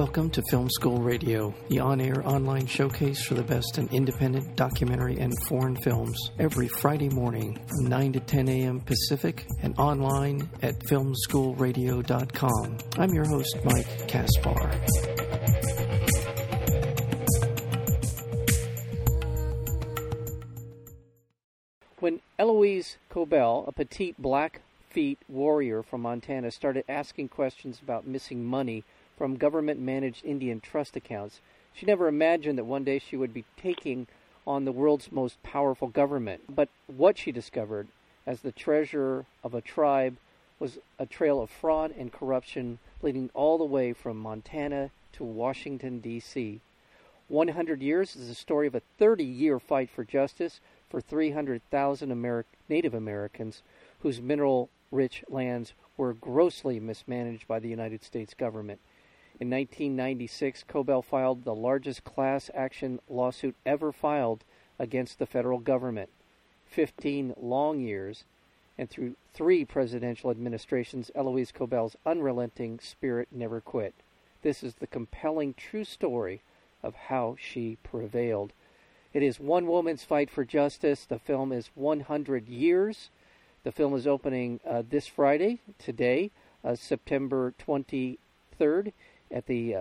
Welcome to Film School Radio, the on-air online showcase for the best in independent documentary and foreign films, every Friday morning from 9 to 10 a.m. Pacific and online at filmschoolradio.com. I'm your host, Mike Caspar. When Eloise Cobell, a petite Blackfeet warrior from Montana, started asking questions about missing money from government-managed Indian trust accounts, she never imagined that one day she would be taking on the world's most powerful government. But what she discovered as the treasurer of a tribe was a trail of fraud and corruption leading all the way from Montana to Washington, D.C. 100 Years is the story of a 30-year fight for justice for 300,000 Native Americans whose mineral-rich lands were grossly mismanaged by the United States government. In 1996, Cobell filed the largest class action lawsuit ever filed against the federal government, 15 long years, and through 3 presidential administrations, Eloise Cobell's unrelenting spirit never quit. This is the compelling true story of how she prevailed. It is one woman's fight for justice. The film is 100 Years. The film is opening this Friday, today, September 23rd. At the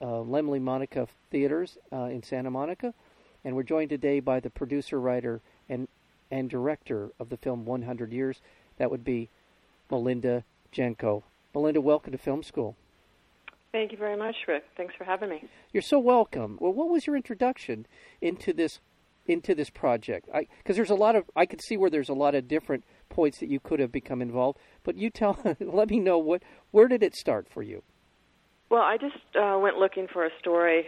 Laemmle Monica Theaters in Santa Monica. And we're joined today by the producer, writer, and director of the film 100 Years. That would be Melinda Janko. Melinda, welcome to Film School. Thank you very much, Rick. Thanks for having me. You're so welcome. Well, what was your introduction into this project? Because I could see where there's a lot of different points that you could have become involved. But let me know where did it start for you? Well, I just went looking for a story.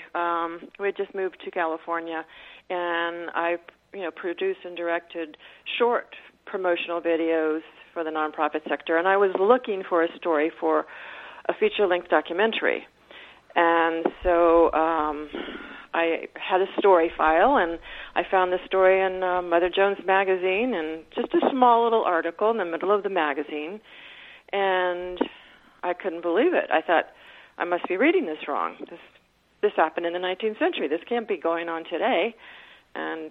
We had just moved to California, and I, produced and directed short promotional videos for the nonprofit sector. And I was looking for a story for a feature-length documentary, and so I had a story file, and I found this story in Mother Jones magazine, and just a small little article in the middle of the magazine, and I couldn't believe it. I thought, I must be reading this wrong. This happened in the 19th century. This can't be going on today. And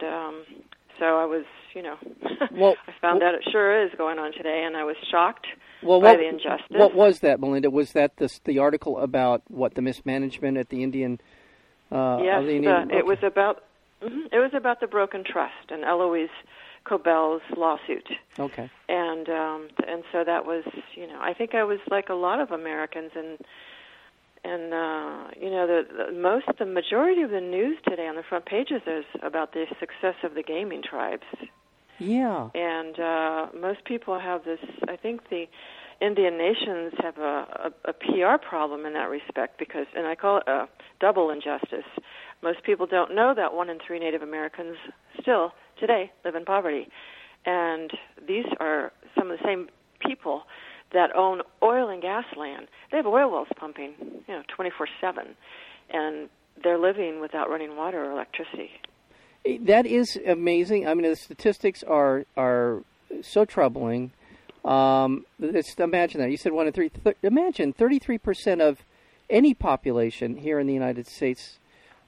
so I was, I found out it sure is going on today, and I was shocked by the injustice. What was that, Melinda? Was that the article about the mismanagement at the Indian? Yes, it was about the broken trust and Eloise Cobell's lawsuit. Okay. And so that was, I think I was like a lot of Americans the majority of the news today on the front pages is about the success of the gaming tribes. Yeah. And most people have this, I think the Indian nations have a PR problem in that respect because, and I call it a double injustice. Most people don't know that 1 in 3 Native Americans still today live in poverty. And these are some of the same people that own oil and gas land. They have oil wells pumping, 24/7, and they're living without running water or electricity. That is amazing. I mean, the statistics are so troubling. Imagine that. You said 1 in 3. Imagine 33% of any population here in the United States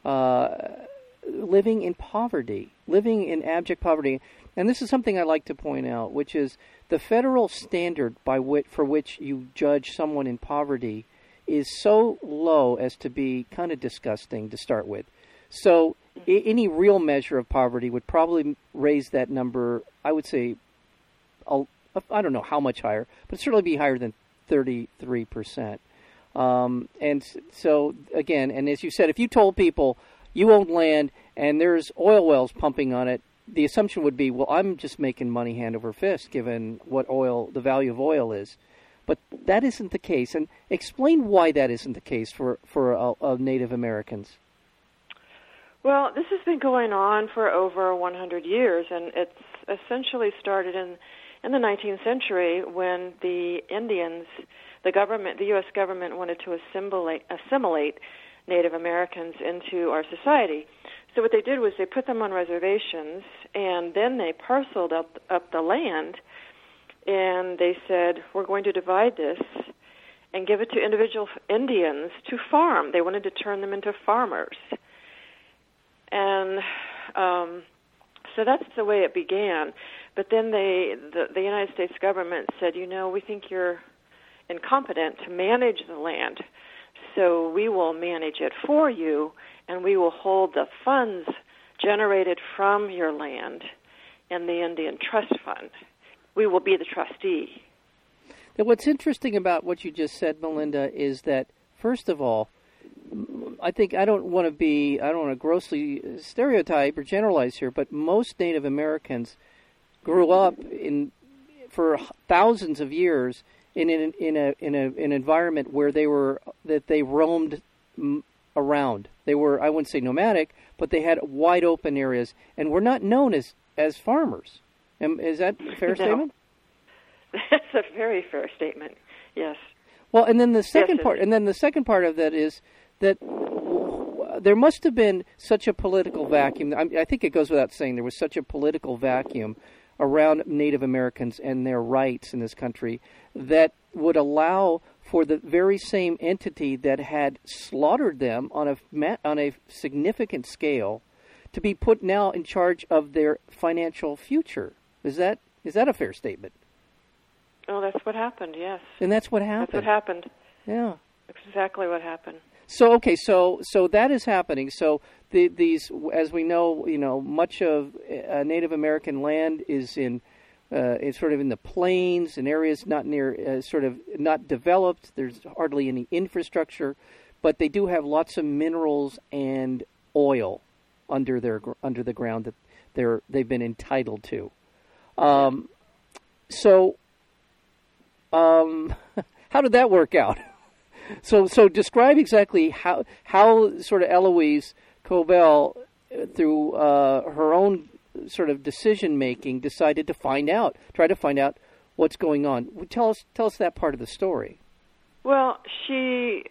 living in poverty, living in abject poverty. And this is something I like to point out, which is the federal standard for which you judge someone in poverty is so low as to be kind of disgusting to start with. So any real measure of poverty would probably raise that number, I would say, I don't know how much higher, but it'd certainly be higher than 33%. And so, again, and as you said, if you told people you own land and there's oil wells pumping on it, the assumption would be, well, I'm just making money hand over fist, given what the value of oil is. But that isn't the case. And explain why that isn't the case for Native Americans. Well, this has been going on for over 100 years, and it's essentially started in the 19th century when the Indians, the U.S. government wanted to assimilate Native Americans into our society. So what they did was they put them on reservations, and then they parceled up the land, and they said, we're going to divide this, and give it to individual Indians to farm. They wanted to turn them into farmers. And so that's the way it began. But then the United States government said, you know, we think you're incompetent to manage the land, so we will manage it for you, and we will hold the funds generated from your land in the Indian Trust Fund. We will be the trustee. Now, what's interesting about what you just said, Melinda, is that, first of all, I don't want to grossly stereotype or generalize here, but most Native Americans grew up for thousands of years in an environment where they roamed around. They were, I wouldn't say nomadic, but they had wide open areas, and were not known as farmers. Is that a fair statement? That's a very fair statement. Yes. Well, and then the second part of that is that there must have been such a political vacuum. I think it goes without saying there was such a political vacuum around Native Americans and their rights in this country that would allow for the very same entity that had slaughtered them on a significant scale to be put now in charge of their financial future. Is that a fair statement? Oh, that's what happened, yes. And that's what happened. That's what happened. Yeah. That's exactly what happened. So, okay, so that is happening. So these, as we know, much of Native American land is it's sort of in the plains and areas not near, sort of not developed. There's hardly any infrastructure, but they do have lots of minerals and oil under the ground that they've been entitled to. How did that work out? So describe exactly how sort of Eloise Cobell, through her own sort of decision making, decided to try to find out what's going on. Tell us that part of the story. Well, she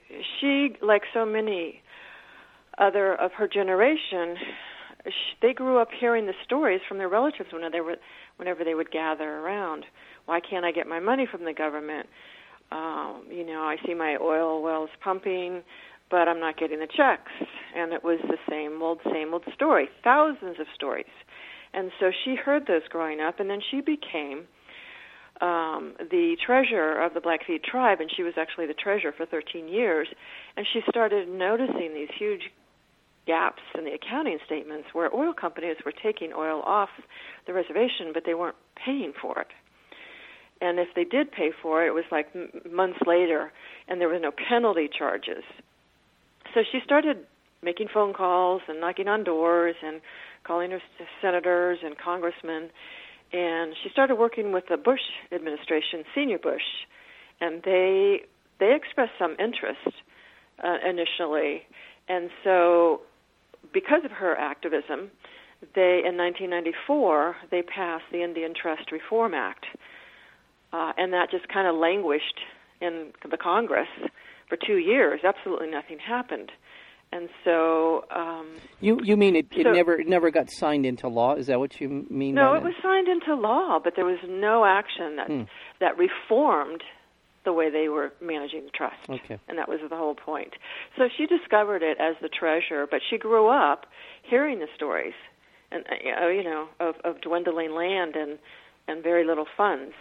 like so many other of her generation, they grew up hearing the stories from their relatives whenever they would gather around. Why can't I get my money from the government? I see my oil wells pumping, but I'm not getting the checks. And it was the same old story, thousands of stories. And so she heard those growing up, and then she became the treasurer of the Blackfeet tribe, and she was actually the treasurer for 13 years. And she started noticing these huge gaps in the accounting statements where oil companies were taking oil off the reservation, but they weren't paying for it. And if they did pay for it, it was like months later, and there were no penalty charges. So she started making phone calls and knocking on doors and calling her senators and congressmen. And she started working with the Bush administration, Senior Bush, and they expressed some interest initially. And so because of her activism, in 1994, they passed the Indian Trust Reform Act. And that just kind of languished in the Congress for 2 years. Absolutely nothing happened. And so... you mean it never got signed into law? Is that what you mean? No, it was signed into law, but there was no action that reformed the way they were managing the trust. Okay. And that was the whole point. So she discovered it as the treasurer, but she grew up hearing the stories and of dwindling land and very little funds.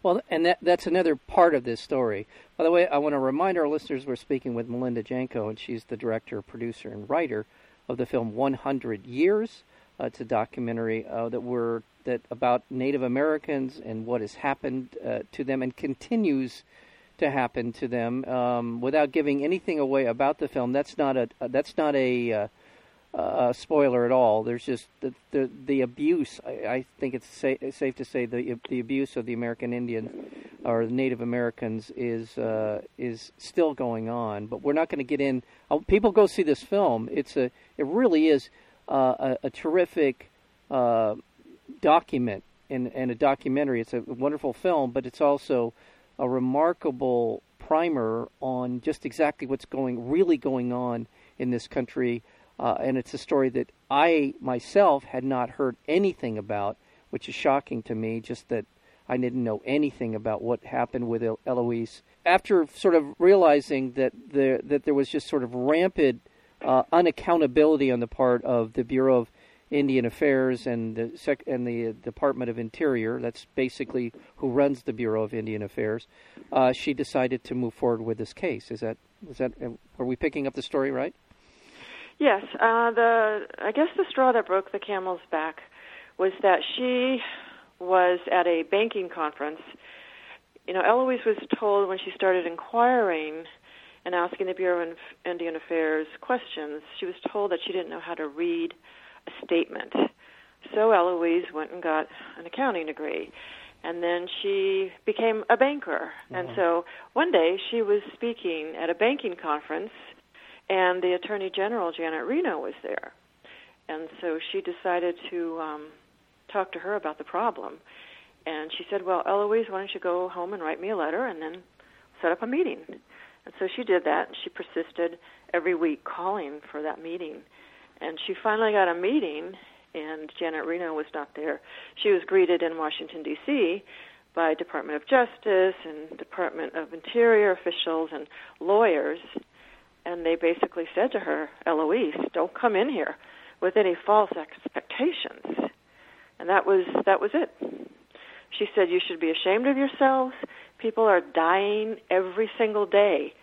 Well, and that's another part of this story. By the way, I want to remind our listeners we're speaking with Melinda Janko, and she's the director, producer, and writer of the film 100 Years. It's a documentary that about Native Americans and what has happened to them and continues to happen to them. Without giving anything away about the film, that's not a spoiler at all. There's just the abuse. I think it's safe to say the abuse of the American Indian or Native Americans is still going on. But we're not going to get in. People go see this film. It really is a terrific document and a documentary. It's a wonderful film, but it's also a remarkable primer on just exactly what's really going on in this country. And it's a story that I myself had not heard anything about, which is shocking to me, just that I didn't know anything about what happened with Eloise. After sort of realizing that there was just sort of rampant unaccountability on the part of the Bureau of Indian Affairs and the Department of Interior, that's basically who runs the Bureau of Indian Affairs, she decided to move forward with this case. Is that? Are we picking up the story right? Yes. I guess the straw that broke the camel's back was that she was at a banking conference. You know, Eloise was told when she started inquiring and asking the Bureau of Indian Affairs questions, she was told that she didn't know how to read a statement. So Eloise went and got an accounting degree, and then she became a banker. Mm-hmm. And so one day she was speaking at a banking conference, and the Attorney General, Janet Reno, was there. And so she decided to talk to her about the problem. And she said, well, Eloise, why don't you go home and write me a letter and then set up a meeting? And so she did that. She persisted every week calling for that meeting. And she finally got a meeting, and Janet Reno was not there. She was greeted in Washington, D.C. by Department of Justice and Department of Interior officials and lawyers. And they basically said to her, Eloise, don't come in here with any false expectations. And that was it. She said, you should be ashamed of yourselves. People are dying every single day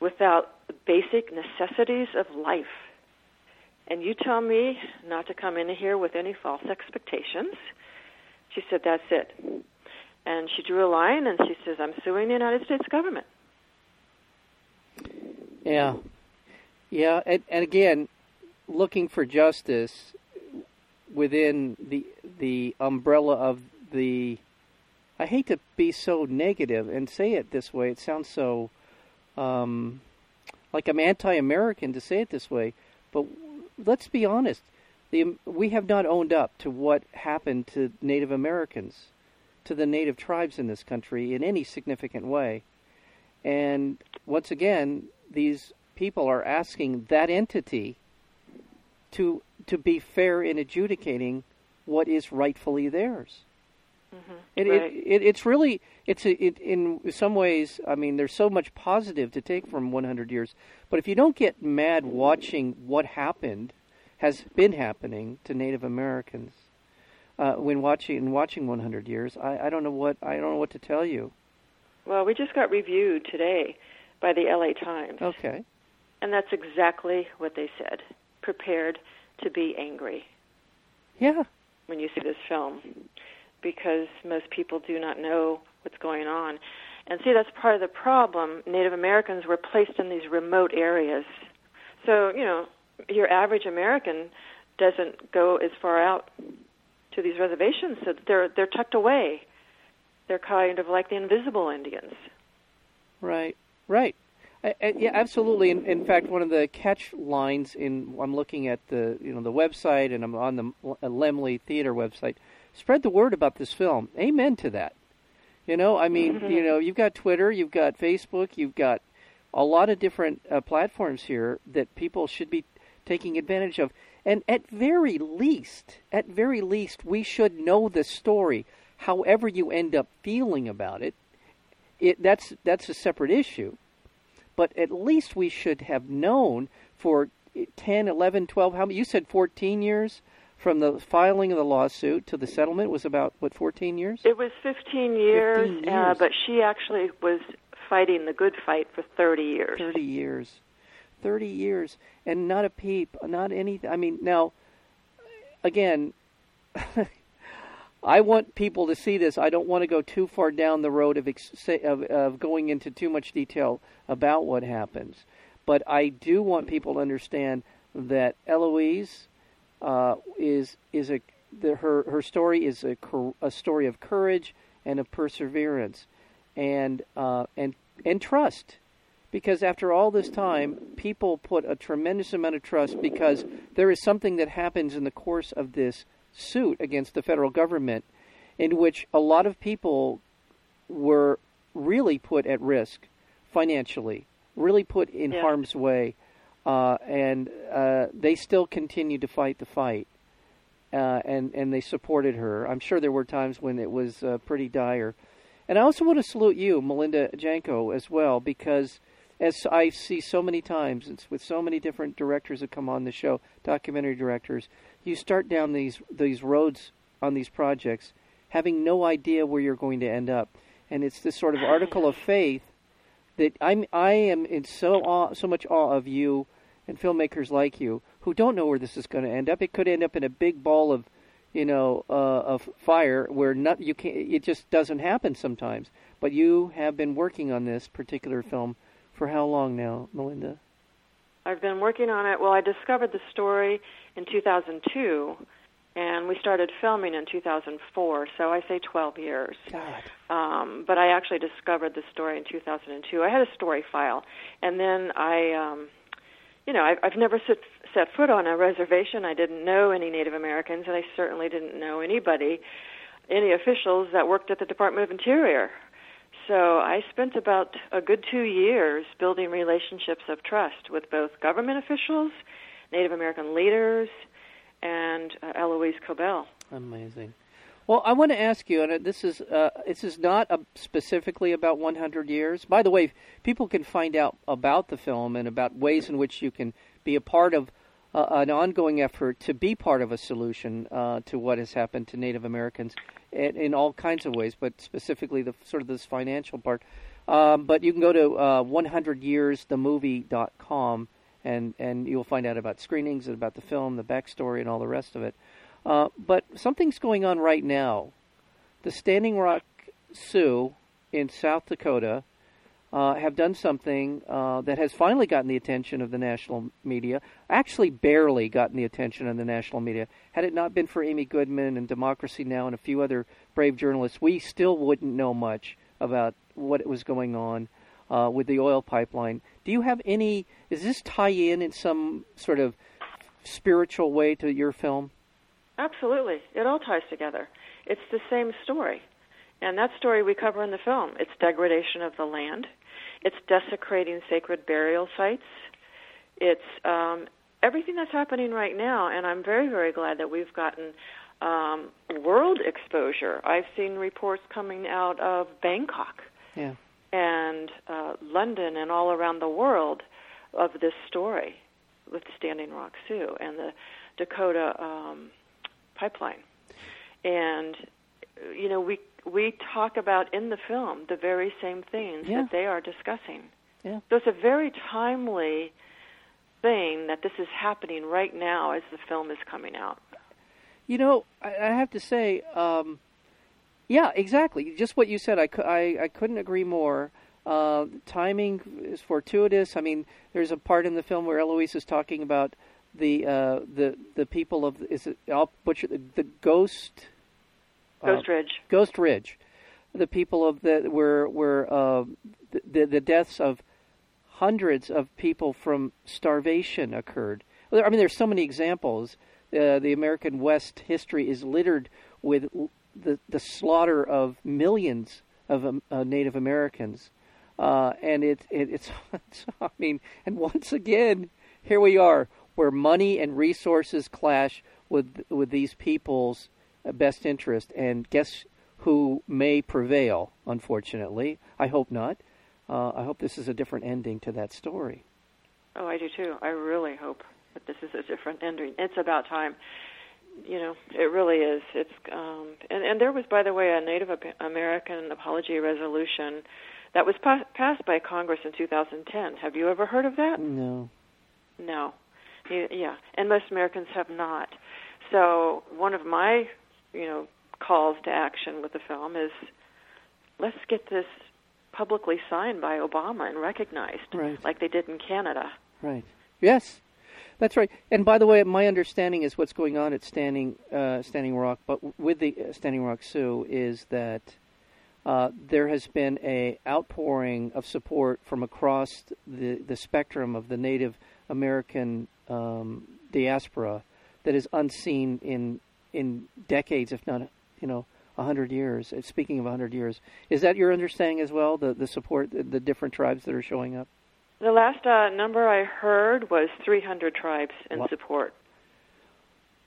without the basic necessities of life. And you tell me not to come in here with any false expectations. She said, that's it. And she drew a line, and she says, I'm suing the United States government. Yeah. Yeah, and again, looking for justice within the umbrella of the... I hate to be so negative and say it this way. It sounds so... like I'm anti-American to say it this way, but... Let's be honest. We have not owned up to what happened to Native Americans, to the Native tribes in this country in any significant way. And once again, these people are asking that entity to be fair in adjudicating what is rightfully theirs. Mm-hmm. It's really in some ways, I mean, there's so much positive to take from 100 years, but if you don't get mad watching what happened, has been happening to Native Americans, when watching 100 years, I don't know what to tell you. Well, we just got reviewed today by the LA Times. Okay. And that's exactly what they said. Prepared to be angry. Yeah. When you see this film. Because most people do not know what's going on. And see, that's part of the problem. Native Americans were placed in these remote areas. So, you know, your average American doesn't go as far out to these reservations. So they're tucked away. They're kind of like the invisible Indians. Right. Yeah, absolutely. In fact, one of the catch lines I'm looking at the website, and I'm on the Laemmle Theater website, spread the word about this film. Amen to that. You know, I mean, mm-hmm. You know, you've got Twitter, you've got Facebook, you've got a lot of different platforms here that people should be taking advantage of. And at very least, we should know the story. However you end up feeling about it that's a separate issue. But at least we should have known for 10, 11, 12, how many? You said 14 years? From the filing of the lawsuit to the settlement was about, 14 years? It was 15 years, but she actually was fighting the good fight for 30 years. 30 years, and not a peep, not anything. I mean, now, again, I want people to see this. I don't want to go too far down the road of going into too much detail about what happens. But I do want people to understand that Eloise... her story is a story of courage and of perseverance and trust, because after all this time people put a tremendous amount of trust, because there is something that happens in the course of this suit against the federal government in which a lot of people were really put at risk financially, really put in harm's way. They still continue to fight the fight. and they supported her. I'm sure there were times when it was pretty dire. And I also want to salute you, Melinda Janko, as well, because as I see so many times, it's with so many different directors that come on the show, documentary directors, you start down these roads on these projects having no idea where you're going to end up. And it's this sort of article of faith that I am in so much awe of you and filmmakers like you who don't know where this is going to end up. It could end up in a big ball of, of fire where it just doesn't happen sometimes. But you have been working on this particular film for how long now, Melinda? I've been working on it. Well, I discovered the story in 2002, and we started filming in 2004, so I say 12 years. God. But I actually discovered the story in 2002. I had a story file, and then I've never set foot on a reservation. I didn't know any Native Americans, and I certainly didn't know anybody, any officials that worked at the Department of Interior. So I spent about a good 2 years building relationships of trust with both government officials, Native American leaders, and Eloise Cobell. Amazing. Well, I want to ask you, and this is not specifically about 100 years. By the way, people can find out about the film and about ways in which you can be a part of an ongoing effort to be part of a solution to what has happened to Native Americans in all kinds of ways, but specifically the sort of this financial part. But you can go to 100yearsthemovie.com, and you'll find out about screenings and about the film, the backstory, and all the rest of it. But something's going on right now. The Standing Rock Sioux in South Dakota have done something that has finally gotten the attention of the national media, actually barely gotten the attention of the national media. Had it not been for Amy Goodman and Democracy Now! And a few other brave journalists, we still wouldn't know much about what was going on with the oil pipeline. Do you have any, does this tie in some sort of spiritual way to your film? Absolutely. It all ties together. It's the same story. And that story we cover in the film. It's degradation of the land. It's desecrating sacred burial sites. It's everything that's happening right now, and I'm very, very glad that we've gotten world exposure. I've seen reports coming out of Bangkok and London and all around the world of this story with the Standing Rock Sioux and the Dakota Pipeline. And, we talk about in the film the very same things that they are discussing. Yeah. So it's a very timely thing that this is happening right now as the film is coming out. I have to say, yeah, exactly. Just what you said, I couldn't agree more. Timing is fortuitous. I mean, there's a part in the film where Eloise is talking about the people of, the Ghost... Ghost Ridge, the people of the deaths of hundreds of people from starvation occurred. I mean, there's so many examples. The American West history is littered with the slaughter of millions of Native Americans, and it's I mean, and once again, here we are, where money and resources clash with these peoples' best interest, and guess who may prevail, unfortunately. I hope not. I hope this is a different ending to that story. Oh, I do too. I really hope that this is a different ending. It's about time. It really is. It's and there was, by the way, a Native American Apology Resolution that was passed by Congress in 2010. Have you ever heard of that? No. Yeah, and most Americans have not. So one of my, calls to action with the film is, let's get this publicly signed by Obama and recognized, like they did in Canada. Right. Yes, that's right. And by the way, my understanding is what's going on at Standing Rock, but with the Standing Rock Sioux is that there has been a outpouring of support from across the spectrum of the Native American diaspora that is unseen in decades, if not 100 years. Speaking of 100 years, is that your understanding as well? The support, the different tribes that are showing up. The last number I heard was 300 tribes in support.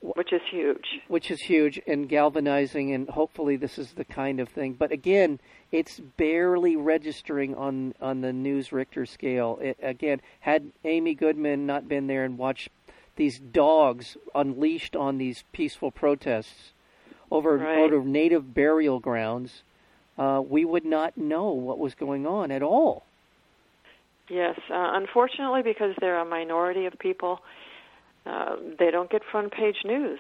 Which is huge. Which is huge and galvanizing, and hopefully this is the kind of thing. But again, it's barely registering on the news Richter scale. It, again, had Amy Goodman not been there and watched these dogs unleashed on these peaceful protests over, over native burial grounds, we would not know what was going on at all. Yes, unfortunately, because they're a minority of people, they don't get front-page news.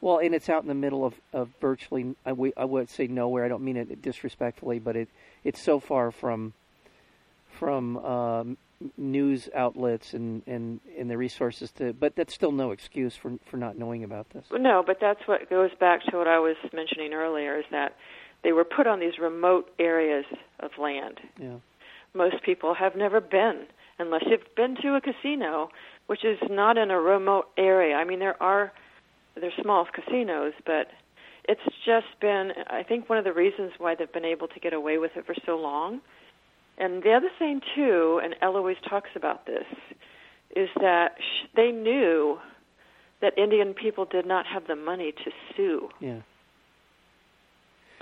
Well, and it's out in the middle of virtually, I would say nowhere. I don't mean it disrespectfully, but it's so far from news outlets and the resources to. But that's still no excuse for not knowing about this. No, but that's what goes back to what I was mentioning earlier, is that they were put on these remote areas of land. Yeah. Most people have never been, unless you've been to a casino, which is not in a remote area. I mean, there's small casinos, but it's just been, I think, one of the reasons why they've been able to get away with it for so long. And the other thing, too, and Eloise talks about this, is that they knew that Indian people did not have the money to sue. Yeah.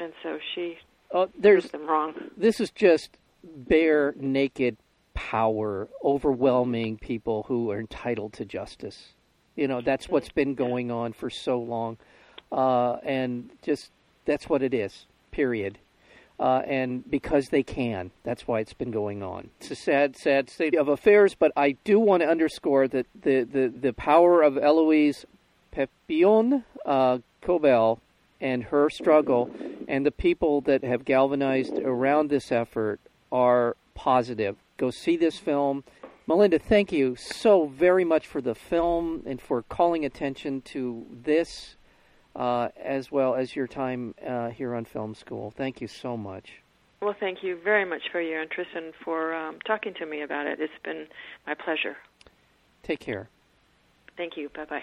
And so she proved them wrong. This is just bare, naked power overwhelming people who are entitled to justice. You know, that's what's been going on for so long. And just, that's what it is, period. And because they can, that's why it's been going on. It's a sad, sad state of affairs, but I do want to underscore that the power of Eloise Pepion Cobell and her struggle and the people that have galvanized around this effort are positive. Go see this film. Melinda, thank you so very much for the film and for calling attention to this, as well as your time here on Film School. Thank you so much. Well, thank you very much for your interest and for talking to me about it. It's been my pleasure. Take care. Thank you. Bye-bye.